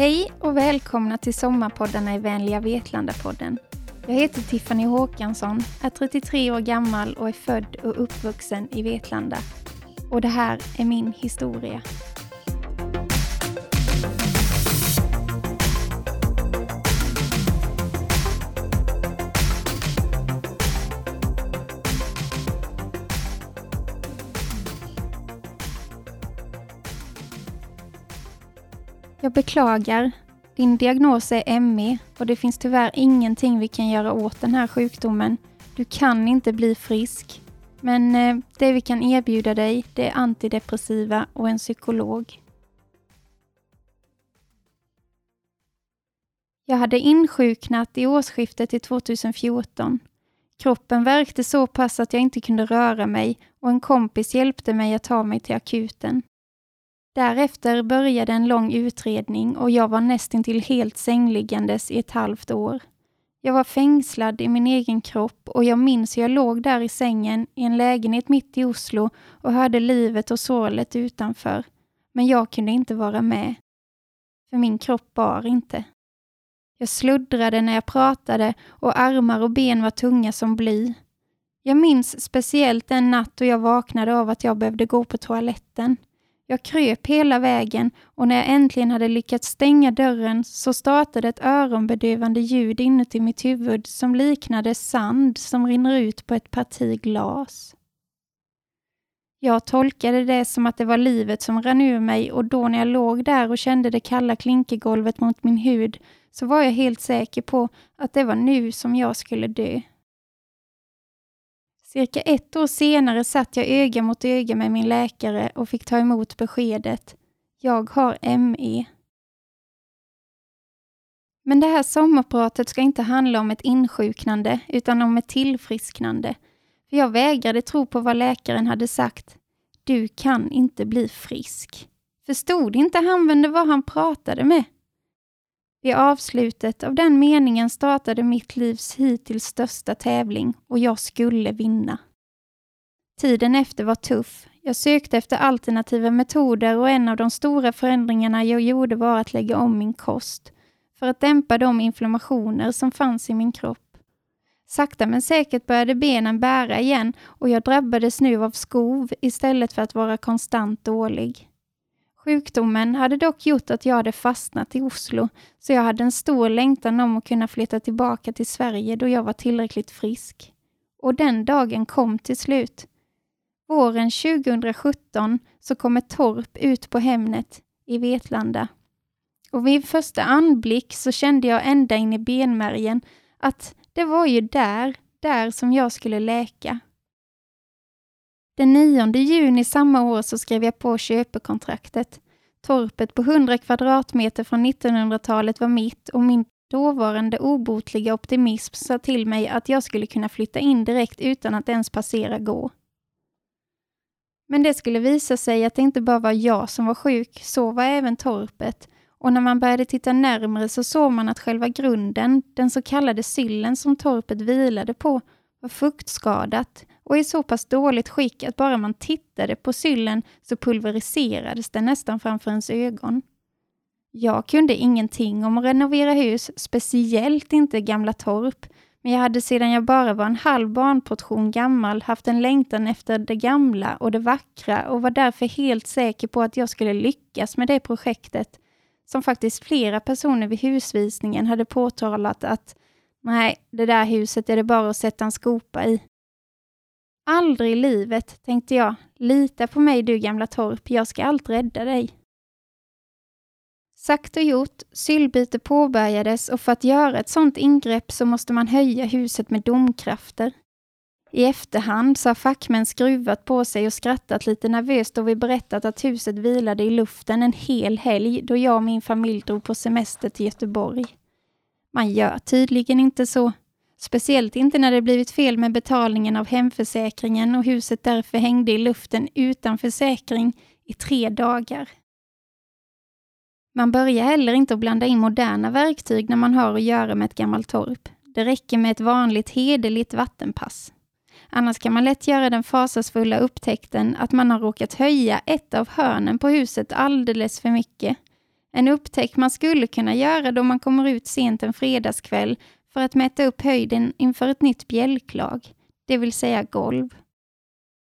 Hej och välkomna till Sommarpoddarna i Vänliga Vetlanda-podden. Jag heter Tiffany Håkansson, är 33 år gammal och är född och uppvuxen i Vetlanda. Och det här är min historia. Jag beklagar. Din diagnos är ME och det finns tyvärr ingenting vi kan göra åt den här sjukdomen. Du kan inte bli frisk. Men det vi kan erbjuda dig, det är antidepressiva och en psykolog. Jag hade insjuknat i årsskiftet till 2014. Kroppen värkte så pass att jag inte kunde röra mig och en kompis hjälpte mig att ta mig till akuten. Därefter började en lång utredning och jag var nästintill helt sängliggandes i ett halvt år. Jag var fängslad i min egen kropp och jag minns hur jag låg där i sängen i en lägenhet mitt i Oslo och hörde livet och sorlet utanför. Men jag kunde inte vara med. För min kropp bar inte. Jag sluddrade när jag pratade och armar och ben var tunga som bly. Jag minns speciellt en natt då jag vaknade av att jag behövde gå på toaletten. Jag kröp hela vägen och när jag äntligen hade lyckats stänga dörren så startade ett öronbedövande ljud inuti mitt huvud som liknade sand som rinner ut på ett parti glas. Jag tolkade det som att det var livet som rann ur mig och då när jag låg där och kände det kalla klinkergolvet mot min hud så var jag helt säker på att det var nu som jag skulle dö. Cirka 1 år senare satt jag öga mot öga med min läkare och fick ta emot beskedet. Jag har ME. Men det här sommarpratet ska inte handla om ett insjuknande utan om ett tillfrisknande. För jag vägrade tro på vad läkaren hade sagt. Du kan inte bli frisk. Förstod inte han vem vad han pratade med? Vid avslutet av den meningen startade mitt livs hittills största tävling och jag skulle vinna. Tiden efter var tuff. Jag sökte efter alternativa metoder och en av de stora förändringarna jag gjorde var att lägga om min kost för att dämpa de inflammationer som fanns i min kropp. Sakta men säkert började benen bära igen och jag drabbades nu av skov istället för att vara konstant dålig. Sjukdomen hade dock gjort att jag hade fastnat i Oslo så jag hade en stor längtan om att kunna flytta tillbaka till Sverige då jag var tillräckligt frisk. Och den dagen kom till slut. Våren 2017 så kom ett torp ut på Hemnet i Vetlanda. Och vid första anblick så kände jag ända in i benmärgen att det var ju där som jag skulle läka. Den 9 juni samma år så skrev jag på köpekontraktet. Torpet på 100 kvadratmeter från 1900-talet var mitt och min dåvarande obotliga optimism sa till mig att jag skulle kunna flytta in direkt utan att ens passera gå. Men det skulle visa sig att det inte bara var jag som var sjuk, så var även torpet. Och när man började titta närmare så såg man att själva grunden, den så kallade syllen som torpet vilade på, var fuktskadat. Och i så pass dåligt skick att bara man tittade på syllen så pulveriserades den nästan framför ens ögon. Jag kunde ingenting om att renovera hus, speciellt inte gamla torp. Men jag hade sedan jag bara var en halv barnportion gammal haft en längtan efter det gamla och det vackra och var därför helt säker på att jag skulle lyckas med det projektet. Som faktiskt flera personer vid husvisningen hade påtalat att nej, det där huset är det bara att sätta en skopa i. Aldrig i livet, tänkte jag. Lita på mig du gamla torp, jag ska allt rädda dig. Sagt och gjort, syllbyte påbörjades och för att göra ett sånt ingrepp så måste man höja huset med domkrafter. I efterhand så har fackmän skruvat på sig och skrattat lite nervöst då vi berättat att huset vilade i luften en hel helg då jag och min familj drog på semester till Göteborg. Man gör tydligen inte så. Speciellt inte när det blivit fel med betalningen av hemförsäkringen och huset därför hängde i luften utan försäkring i 3 dagar. Man börjar heller inte att blanda in moderna verktyg när man har att göra med ett gammalt torp. Det räcker med ett vanligt hederligt vattenpass. Annars kan man lätt göra den fasansfulla upptäckten att man har råkat höja ett av hörnen på huset alldeles för mycket. En upptäck man skulle kunna göra då man kommer ut sent en fredagskväll för att mäta upp höjden inför ett nytt bjälklag, det vill säga golv.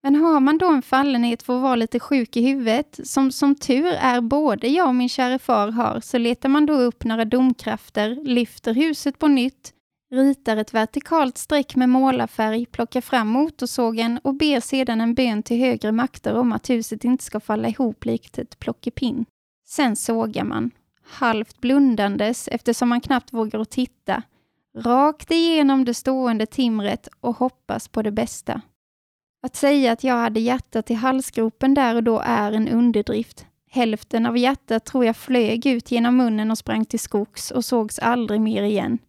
Men har man då en fallenhet för att vara lite sjuk i huvudet, som tur är både jag och min kära far har, så letar man då upp några domkrafter, lyfter huset på nytt, ritar ett vertikalt streck med målarfärg, plockar fram motorsågen och ber sedan en bön till högre makter om att huset inte ska falla ihop likt ett plockepinn. Sen sågar man, halvt blundandes eftersom man knappt vågar att titta, rakt igenom det stående timret och hoppas på det bästa. Att säga att jag hade hjärtat i halsgropen där och då är en underdrift. Hälften av hjärtat tror jag flög ut genom munnen och sprang till skogs och sågs aldrig mer igen.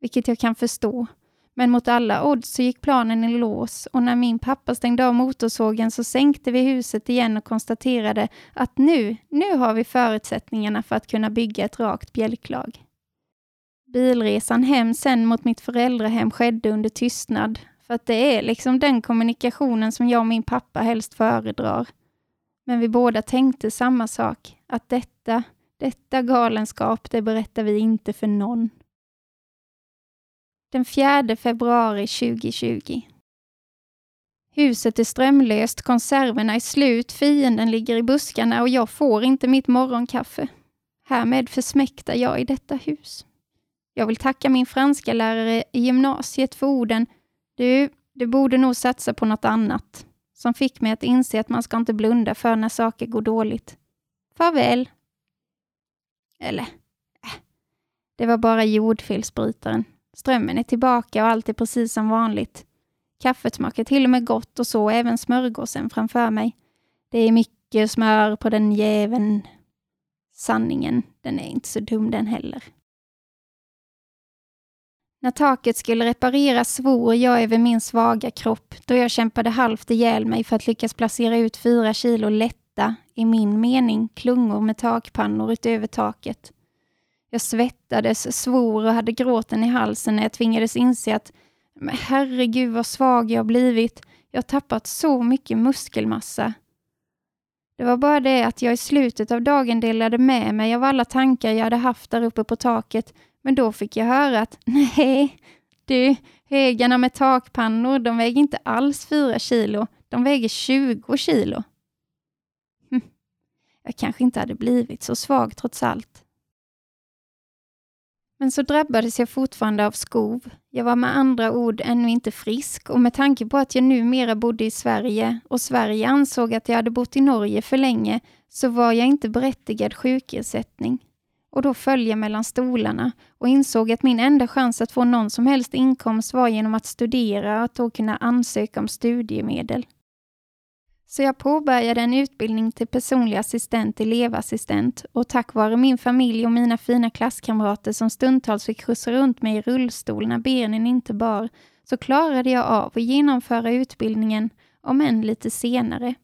Vilket jag kan förstå. Men mot alla odds så gick planen i lås och när min pappa stängde av motorsågen så sänkte vi huset igen och konstaterade att nu har vi förutsättningarna för att kunna bygga ett rakt bjälklag. Bilresan hem sen mot mitt föräldrahem skedde under tystnad. För att det är liksom den kommunikationen som jag och min pappa helst föredrar. Men vi båda tänkte samma sak. Att detta galenskap, det berättar vi inte för någon. Den 4 februari 2020. Huset är strömlöst, konserverna är slut, fienden ligger i buskarna och jag får inte mitt morgonkaffe. Härmed försmäktar jag i detta hus. Jag vill tacka min franska lärare i gymnasiet för orden Du borde nog satsa på något annat, som fick mig att inse att man ska inte blunda för när saker går dåligt. Farväl. Eller, det var bara jordfelsbrytaren. Strömmen är tillbaka och allt är precis som vanligt. Kaffet smakar till och med gott och så även smörgåsen framför mig. Det är mycket smör på den jäveln. Sanningen, den är inte så dum den heller. När taket skulle repareras svor jag över min svaga kropp då jag kämpade halvt ihjäl mig för att lyckas placera ut 4 kilo lätta, i min mening, klungor med takpannor utöver taket. Jag svettades, svor och hade gråten i halsen när jag tvingades inse att herregud vad svag jag blivit, jag har tappat så mycket muskelmassa. Det var bara det att jag i slutet av dagen delade med mig av alla tankar jag hade haft där uppe på taket. Men då fick jag höra att nej, du, högarna med takpannor, de väger inte alls 4 kilo. De väger 20 kilo. Jag kanske inte hade blivit så svag trots allt. Men så drabbades jag fortfarande av skov. Jag var med andra ord ännu inte frisk och med tanke på att jag numera bodde i Sverige och Sverige ansåg att jag hade bott i Norge för länge så var jag inte berättigad sjukersättning. Och då följde jag mellan stolarna och insåg att min enda chans att få någon som helst inkomst var genom att studera och att då kunna ansöka om studiemedel. Så jag påbörjade en utbildning till personlig assistent, elevassistent och tack vare min familj och mina fina klasskamrater som stundtals fick skjutsa runt mig i rullstol när benen inte bar så klarade jag av att genomföra utbildningen om än lite senare.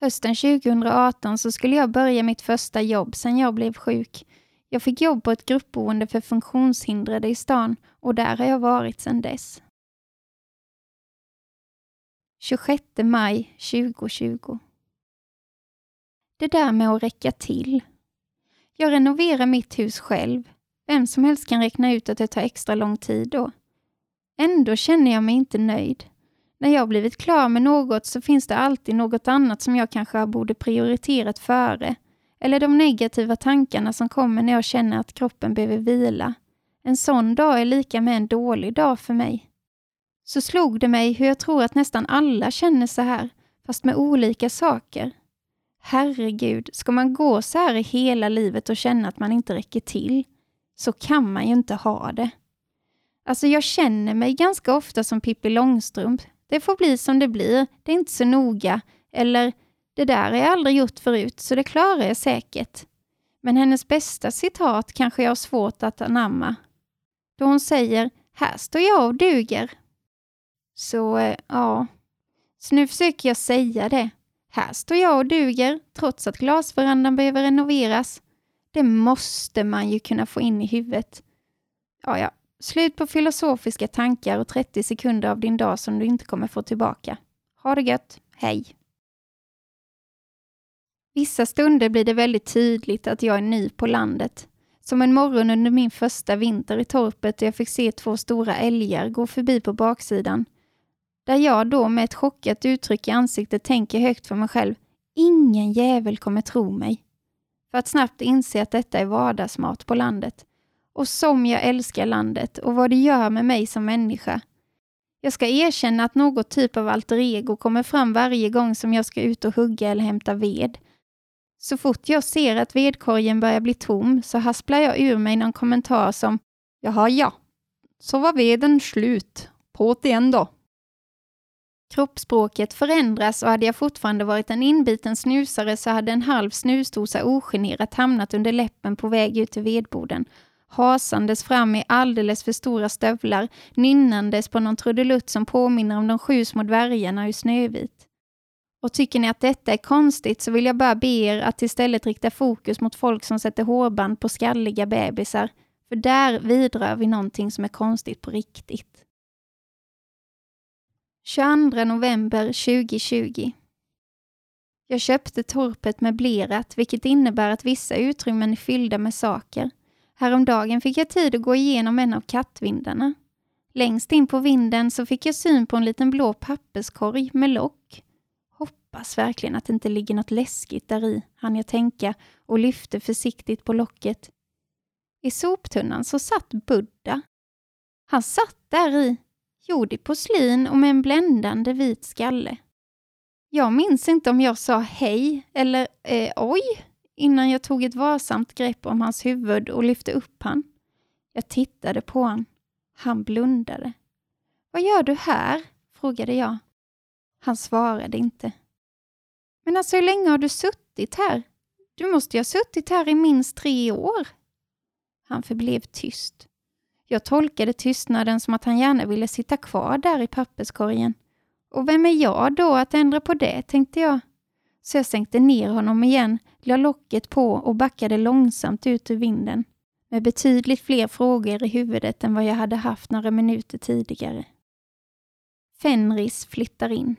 Hösten 2018 så skulle jag börja mitt första jobb sen jag blev sjuk. Jag fick jobb på ett gruppboende för funktionshindrade i stan och där har jag varit sedan dess. 26 maj 2020. Det där med att räcka till. Jag renoverar mitt hus själv. Vem som helst kan räkna ut att det tar extra lång tid då. Ändå känner jag mig inte nöjd. När jag blivit klar med något så finns det alltid något annat som jag kanske borde prioriterat före. Eller de negativa tankarna som kommer när jag känner att kroppen behöver vila. En sån dag är lika med en dålig dag för mig. Så slog det mig hur jag tror att nästan alla känner så här, fast med olika saker. Herregud, ska man gå så här i hela livet och känna att man inte räcker till? Så kan man ju inte ha det. Alltså jag känner mig ganska ofta som Pippi Långstrump. Det får bli som det blir, det är inte så noga. Eller, det där har jag aldrig gjort förut så det klarar jag säkert. Men hennes bästa citat kanske jag har svårt att anamma. Då hon säger, här står jag och duger. Så, ja. Så nu försöker jag säga det. Här står jag och duger, trots att glasverandan behöver renoveras. Det måste man ju kunna få in i huvudet. Ja. Slut på filosofiska tankar och 30 sekunder av din dag som du inte kommer få tillbaka. Ha det gött. Hej. Vissa stunder blir det väldigt tydligt att jag är ny på landet. Som en morgon under min första vinter i torpet där jag fick se 2 stora älgar gå förbi på baksidan. Där jag då med ett chockat uttryck i ansiktet tänker högt för mig själv. Ingen jävel kommer tro mig. För att snabbt inse att detta är vardagsmat på landet. Och som jag älskar landet och vad det gör med mig som människa. Jag ska erkänna att något typ av alter ego kommer fram varje gång som jag ska ut och hugga eller hämta ved. Så fort jag ser att vedkorgen börjar bli tom så hasplar jag ur mig någon kommentar som "Jaha, ja, så var veden slut. På't igen då." Kroppsspråket förändras och hade jag fortfarande varit en inbiten snusare så hade en halv snusdosa ogenerat hamnat under läppen på väg ut till vedboden. Hasandes fram i alldeles för stora stövlar, nynnandes på någon trudelutt som påminner om de 7 små dvärgarna ur Snövit. Och tycker ni att detta är konstigt så vill jag bara be er att istället rikta fokus mot folk som sätter hårband på skalliga bebisar. För där vidrör vi någonting som är konstigt på riktigt. 22 november 2020. Jag köpte torpet möblerat, vilket innebär att vissa utrymmen är fyllda med saker. Häromdagen fick jag tid att gå igenom en av kattvindarna. Längst in på vinden så fick jag syn på en liten blå papperskorg med lock. Hoppas verkligen att det inte ligger något läskigt där i, hann jag tänka och lyfte försiktigt på locket. I soptunnan så satt Buddha. Han satt där i, gjord i porslin och med en bländande vit skalle. Jag minns inte om jag sa hej eller oj innan jag tog ett varsamt grepp om hans huvud och lyfte upp han. Jag tittade på han. Han blundade. "Vad gör du här?" frågade jag. Han svarade inte. "Men alltså hur länge har du suttit här? Du måste ju ha suttit här i minst 3 år." Han förblev tyst. Jag tolkade tystnaden som att han gärna ville sitta kvar där i papperskorgen. Och vem är jag då att ändra på det, tänkte jag. Så jag sänkte ner honom igen, la locket på och backade långsamt ut ur vinden. Med betydligt fler frågor i huvudet än vad jag hade haft några minuter tidigare. Fenris flyttar in.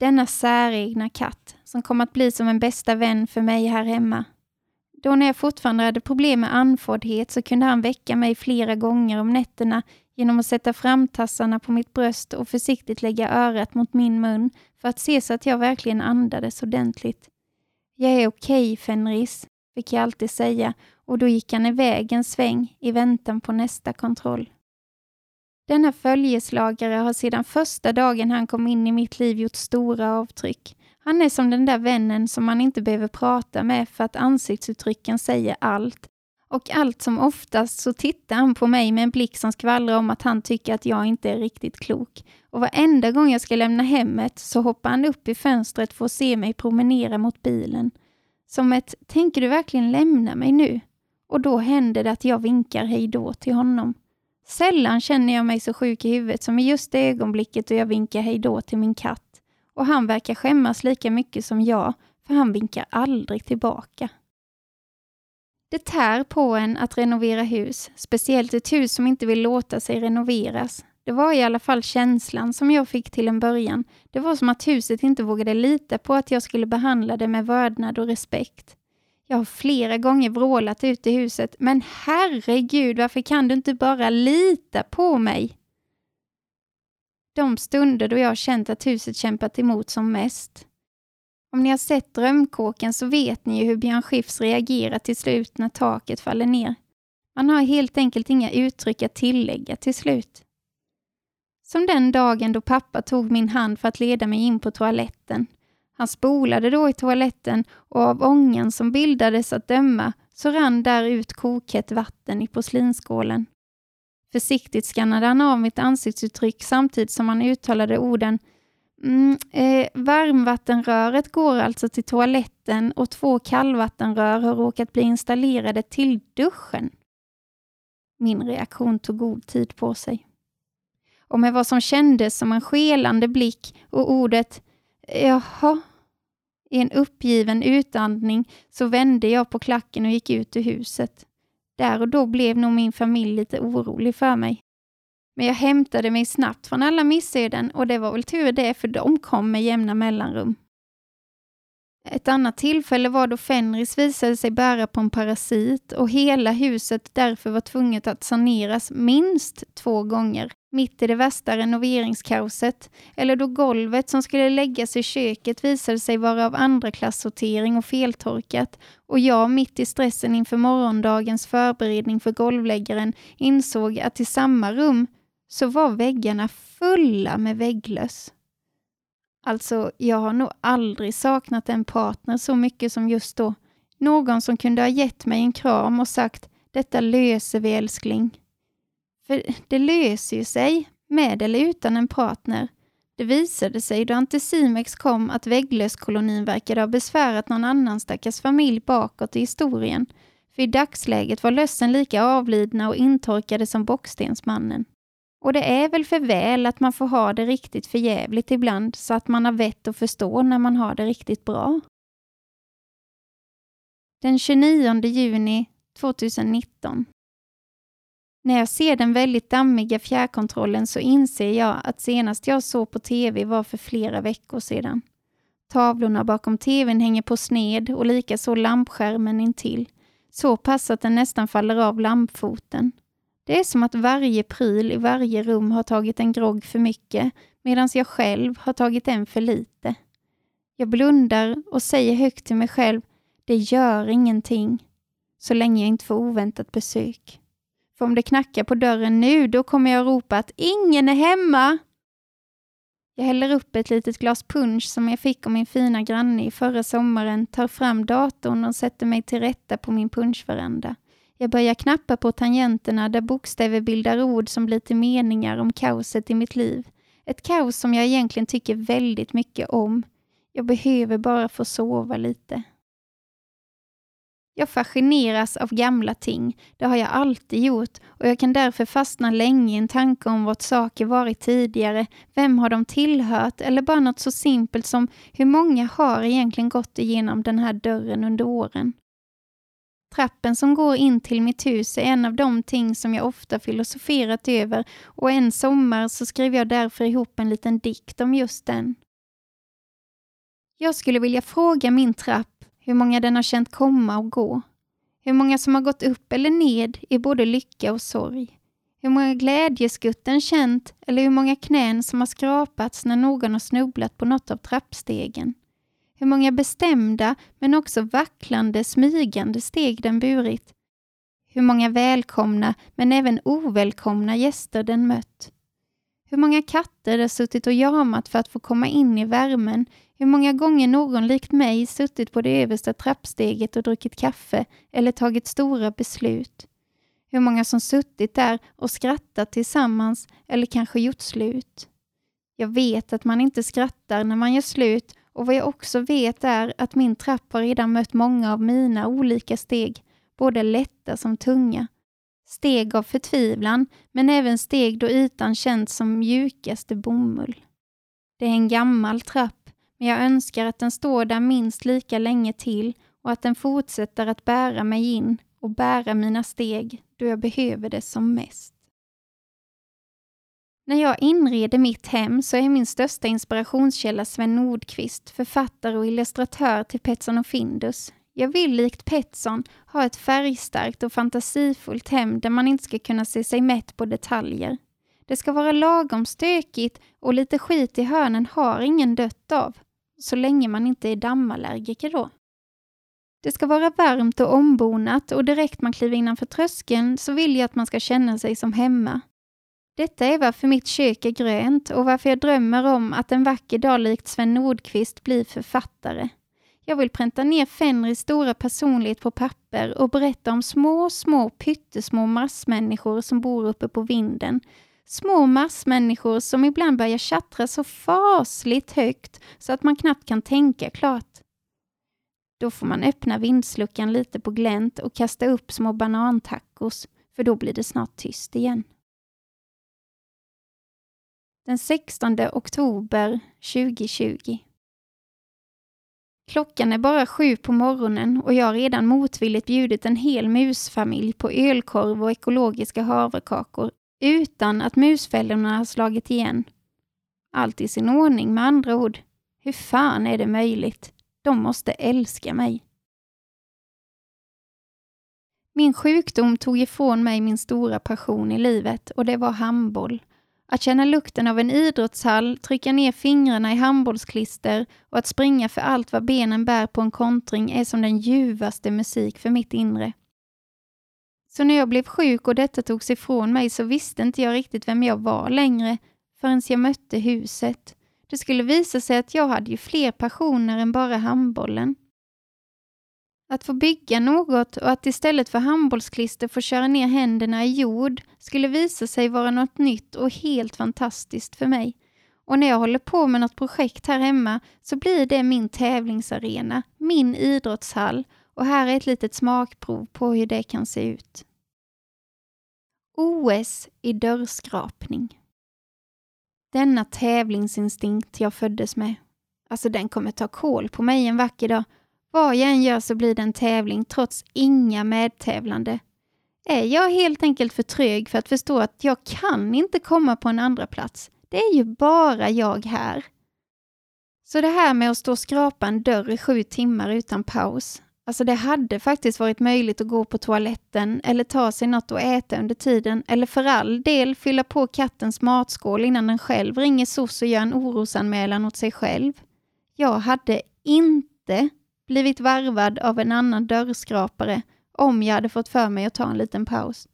Denna säregna katt som kom att bli som en bästa vän för mig här hemma. Då när jag fortfarande hade problem med andfåddhet så kunde han väcka mig flera gånger om nätterna genom att sätta framtassarna på mitt bröst och försiktigt lägga örat mot min mun för att se så att jag verkligen andades ordentligt. "Jag är okej, Fenris", fick jag alltid säga och då gick han iväg en sväng i väntan på nästa kontroll. Denna följeslagare har sedan första dagen han kom in i mitt liv gjort stora avtryck. Han är som den där vännen som man inte behöver prata med för att ansiktsuttrycken säger allt. Och allt som oftast så tittar han på mig med en blick som skvallrar om att han tycker att jag inte är riktigt klok. Och varenda gång jag ska lämna hemmet så hoppar han upp i fönstret för att se mig promenera mot bilen. Som ett, tänker du verkligen lämna mig nu? Och då händer det att jag vinkar hej då till honom. Sällan känner jag mig så sjuk i huvudet som i just det ögonblicket då jag vinkar hej då till min katt. Och han verkar skämmas lika mycket som jag, för han vinkar aldrig tillbaka. Det tär på en att renovera hus, speciellt ett hus som inte vill låta sig renoveras. Det var i alla fall känslan som jag fick till en början. Det var som att huset inte vågade lita på att jag skulle behandla det med vördnad och respekt. Jag har flera gånger vrålat ut i huset, men herregud, varför kan du inte bara lita på mig? De stunder då jag har känt att huset kämpat emot som mest. Om ni har sett Drömkåken så vet ni ju hur Björn Schiff reagerar till slut när taket faller ner. Man har helt enkelt inga uttryck att tillägga till slut. Som den dagen då pappa tog min hand för att leda mig in på toaletten. Han spolade då i toaletten och av ångan som bildades att döma så rann där ut kokhett vatten i porslinskålen. Försiktigt skannade han av mitt ansiktsuttryck samtidigt som han uttalade orden varmvattenröret går alltså till toaletten och 2 kallvattenrör har råkat bli installerade till duschen. Min reaktion tog god tid på sig. Och med vad som kändes som en skelande blick och ordet jaha i en uppgiven utandning så vände jag på klacken och gick ut ur huset. Där och då blev nog min familj lite orolig för mig. Men jag hämtade mig snabbt från alla missöden och det var väl tur det för de kom med jämna mellanrum. Ett annat tillfälle var då Fenris visade sig bära på en parasit och hela huset därför var tvunget att saneras minst 2 gånger. Mitt i det värsta renoveringskaoset, eller då golvet som skulle läggas i köket visade sig vara av andra klass sortering och feltorkat, och jag mitt i stressen inför morgondagens förberedning för golvläggaren insåg att i samma rum så var väggarna fulla med vägglöss. Alltså, jag har nog aldrig saknat en partner så mycket som just då. Någon som kunde ha gett mig en kram och sagt, detta löser vi älskling. För det löser ju sig, med eller utan en partner. Det visade sig då Cimex kom att vägglöskolonin verkade ha besvärat någon annan stackars familj bakåt i historien. För i dagsläget var lössen lika avlidna och intorkade som bockstensmannen. Och det är väl för väl att man får ha det riktigt förjävligt ibland så att man har vett att förstå när man har det riktigt bra. Den 29 juni 2019. När jag ser den väldigt dammiga fjärrkontrollen så inser jag att senast jag såg på tv var för flera veckor sedan. Tavlorna bakom tvn hänger på sned och likaså lampskärmen intill. Så pass att den nästan faller av lampfoten. Det är som att varje pryl i varje rum har tagit en grogg för mycket medan jag själv har tagit en för lite. Jag blundar och säger högt till mig själv, det gör ingenting så länge jag inte får oväntat besök. För om det knackar på dörren nu då kommer jag ropa att ingen är hemma. Jag häller upp ett litet glas punch som jag fick av min fina granne förra sommaren, tar fram datorn och sätter mig till rätta på min punschveranda. Jag börjar knappa på tangenterna där bokstäver bildar ord som blir till meningar om kaoset i mitt liv. Ett kaos som jag egentligen tycker väldigt mycket om. Jag behöver bara få sova lite. Jag fascineras av gamla ting, det har jag alltid gjort och jag kan därför fastna länge i en tanke om vart saker varit tidigare, vem har de tillhört eller bara något så simpelt som hur många har egentligen gått igenom den här dörren under åren. Trappen som går in till mitt hus är en av de ting som jag ofta filosoferat över och en sommar så skrev jag därför ihop en liten dikt om just den. Jag skulle vilja fråga min trapp hur många den har känt komma och gå. Hur många som har gått upp eller ned i både lycka och sorg. Hur många glädjeskutt den känt eller hur många knän som har skrapats när någon har snubblat på något av trappstegen. Hur många bestämda men också vacklande, smygande steg den burit. Hur många välkomna men även ovälkomna gäster den mött. Hur många katter har suttit och jamat för att få komma in i värmen. Hur många gånger någon likt mig suttit på det översta trappsteget och druckit kaffe eller tagit stora beslut. Hur många som suttit där och skrattat tillsammans eller kanske gjort slut. Jag vet att man inte skrattar när man gör slut och vad jag också vet är att min trapp har redan mött många av mina olika steg, både lätta som tunga. Steg av förtvivlan, men även steg då ytan känns som mjukaste bomull. Det är en gammal trapp, men jag önskar att den står där minst lika länge till och att den fortsätter att bära mig in och bära mina steg då jag behöver det som mest. När jag inreder mitt hem så är min största inspirationskälla Sven Nordqvist, författare och illustratör till Petsson och Findus. Jag vill likt Petsson ha ett färgstarkt och fantasifullt hem där man inte ska kunna se sig mätt på detaljer. Det ska vara lagom stökigt och lite skit i hörnen har ingen dött av, så länge man inte är dammallergiker då. Det ska vara varmt och ombonat och direkt man kliver innanför tröskeln så vill jag att man ska känna sig som hemma. Detta är varför mitt kök är grönt och varför jag drömmer om att en vacker dag likt Sven Nordqvist blir författare. Jag vill pränta ner Fenris stora personlighet på papper och berätta om små pyttesmå marsmänniskor som bor uppe på vinden. Små marsmänniskor som ibland börjar tjattra så fasligt högt så att man knappt kan tänka klart. Då får man öppna vindsluckan lite på glänt och kasta upp små banantacos, för då blir det snart tyst igen. Den 16 oktober 2020. Klockan är bara 7 på morgonen och jag har redan motvilligt bjudit en hel musfamilj på ölkorv och ekologiska havrekakor utan att musfällorna har slagit igen. Allt i sin ordning med andra ord. Hur fan är det möjligt? De måste älska mig. Min sjukdom tog ifrån mig min stora passion i livet och det var handboll. Att känna lukten av en idrottshall, trycka ner fingrarna i handbollsklister och att springa för allt vad benen bär på en kontring är som den ljuvaste musik för mitt inre. Så när jag blev sjuk och detta togs ifrån mig så visste inte jag riktigt vem jag var längre förrän jag mötte huset. Det skulle visa sig att jag hade ju fler passioner än bara handbollen. Att få bygga något och att istället för handbollsklister få köra ner händerna i jord skulle visa sig vara något nytt och helt fantastiskt för mig. Och när jag håller på med något projekt här hemma så blir det min tävlingsarena, min idrottshall och här är ett litet smakprov på hur det kan se ut. OS i dörrskrapning. Denna tävlingsinstinkt jag föddes med, alltså den kommer ta kål på mig en vacker dag. Vad jag än gör så blir det en tävling trots inga medtävlande. Är jag helt enkelt för trög för att förstå att jag kan inte komma på en andra plats. Det är ju bara jag här. Så det här med att stå och skrapa en dörr i 7 timmar utan paus. Alltså det hade faktiskt varit möjligt att gå på toaletten eller ta sig något att äta under tiden. Eller för all del fylla på kattens matskål innan den själv ringer soc och gör en orosanmälan åt sig själv. Jag hade inte blivit varvad av en annan dörrskrapare om jag hade fått för mig att ta en liten paus.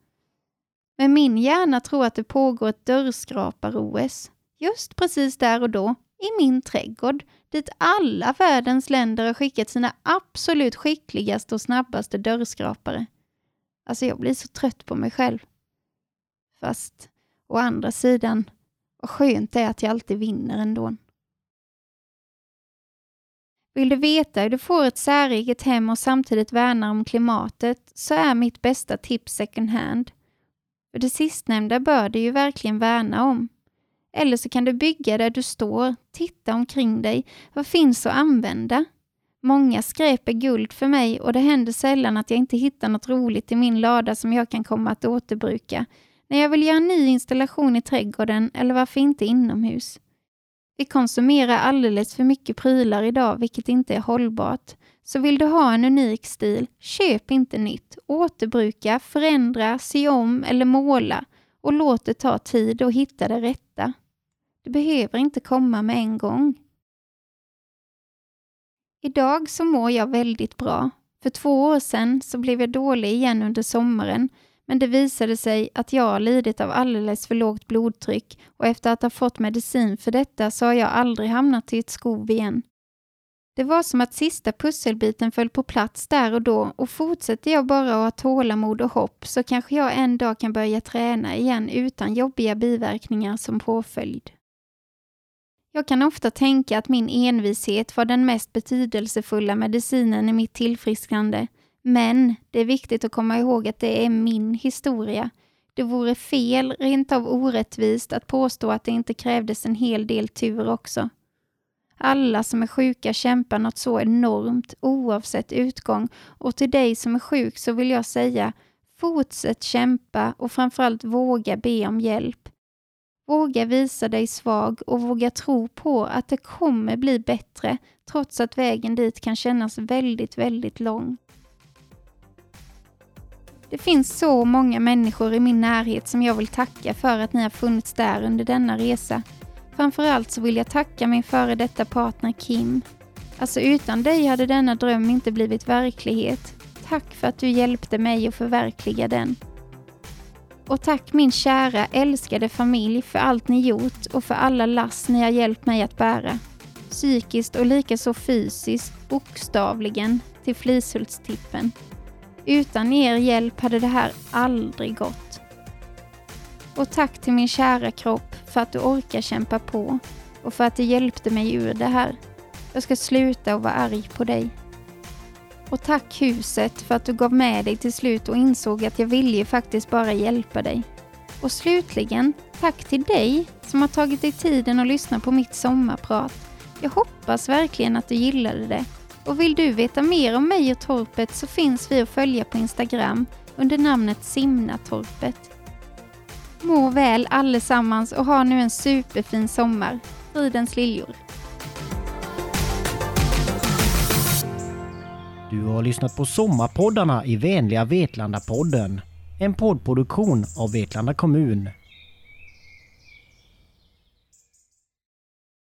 Men min hjärna tror att det pågår ett dörrskrapar-OS. Just precis där och då, i min trädgård, dit alla världens länder har skickat sina absolut skickligaste och snabbaste dörrskrapare. Alltså jag blir så trött på mig själv. Fast, å andra sidan, vad skönt är att jag alltid vinner ändå. Vill du veta hur du får ett säreget hem och samtidigt värnar om klimatet så är mitt bästa tips second hand. För det sistnämnda bör du ju verkligen värna om. Eller så kan du bygga där du står, titta omkring dig, vad finns att använda? Många skräp är guld för mig och det händer sällan att jag inte hittar något roligt i min lada som jag kan komma att återbruka. När jag vill göra en ny installation i trädgården eller varför inte inomhus. Vi konsumerar alldeles för mycket prylar idag vilket inte är hållbart. Så vill du ha en unik stil, köp inte nytt. Återbruka, förändra, sy om eller måla. Och låt det ta tid och hitta det rätta. Du behöver inte komma med en gång. Idag så mår jag väldigt bra. För 2 år sedan så blev jag dålig igen under sommaren. Men det visade sig att jag har lidit av alldeles för lågt blodtryck och efter att ha fått medicin för detta så har jag aldrig hamnat i ett skov igen. Det var som att sista pusselbiten föll på plats där och då och fortsätter jag bara att ha tålamod och hopp så kanske jag en dag kan börja träna igen utan jobbiga biverkningar som påföljd. Jag kan ofta tänka att min envishet var den mest betydelsefulla medicinen i mitt tillfrisknande. Men det är viktigt att komma ihåg att det är min historia. Det vore fel, rent av orättvist, att påstå att det inte krävdes en hel del tur också. Alla som är sjuka kämpar något så enormt, oavsett utgång. Och till dig som är sjuk så vill jag säga, fortsätt kämpa och framförallt våga be om hjälp. Våga visa dig svag och våga tro på att det kommer bli bättre, trots att vägen dit kan kännas väldigt, väldigt lång. Det finns så många människor i min närhet som jag vill tacka för att ni har funnits där under denna resa. Framförallt så vill jag tacka min före detta partner Kim. Alltså utan dig hade denna dröm inte blivit verklighet. Tack för att du hjälpte mig att förverkliga den. Och tack min kära, älskade familj för allt ni gjort och för alla lass ni har hjälpt mig att bära. Psykiskt och likaså fysiskt, bokstavligen, till Flishultstippen. Utan er hjälp hade det här aldrig gått. Och tack till min kära kropp för att du orkar kämpa på och för att du hjälpte mig ur det här. Jag ska sluta och vara arg på dig. Och tack huset för att du gav med dig till slut och insåg att jag ville ju faktiskt bara hjälpa dig. Och slutligen, tack till dig som har tagit dig tiden att lyssna på mitt sommarprat. Jag hoppas verkligen att du gillade det. Och vill du veta mer om mig och torpet så finns vi att följa på Instagram under namnet Simnatorpet. Må väl allesammans och ha nu en superfin sommar. Fridens liljor. Du har lyssnat på Sommarpoddarna i Vänliga Vetlanda-podden. En poddproduktion av Vetlanda kommun.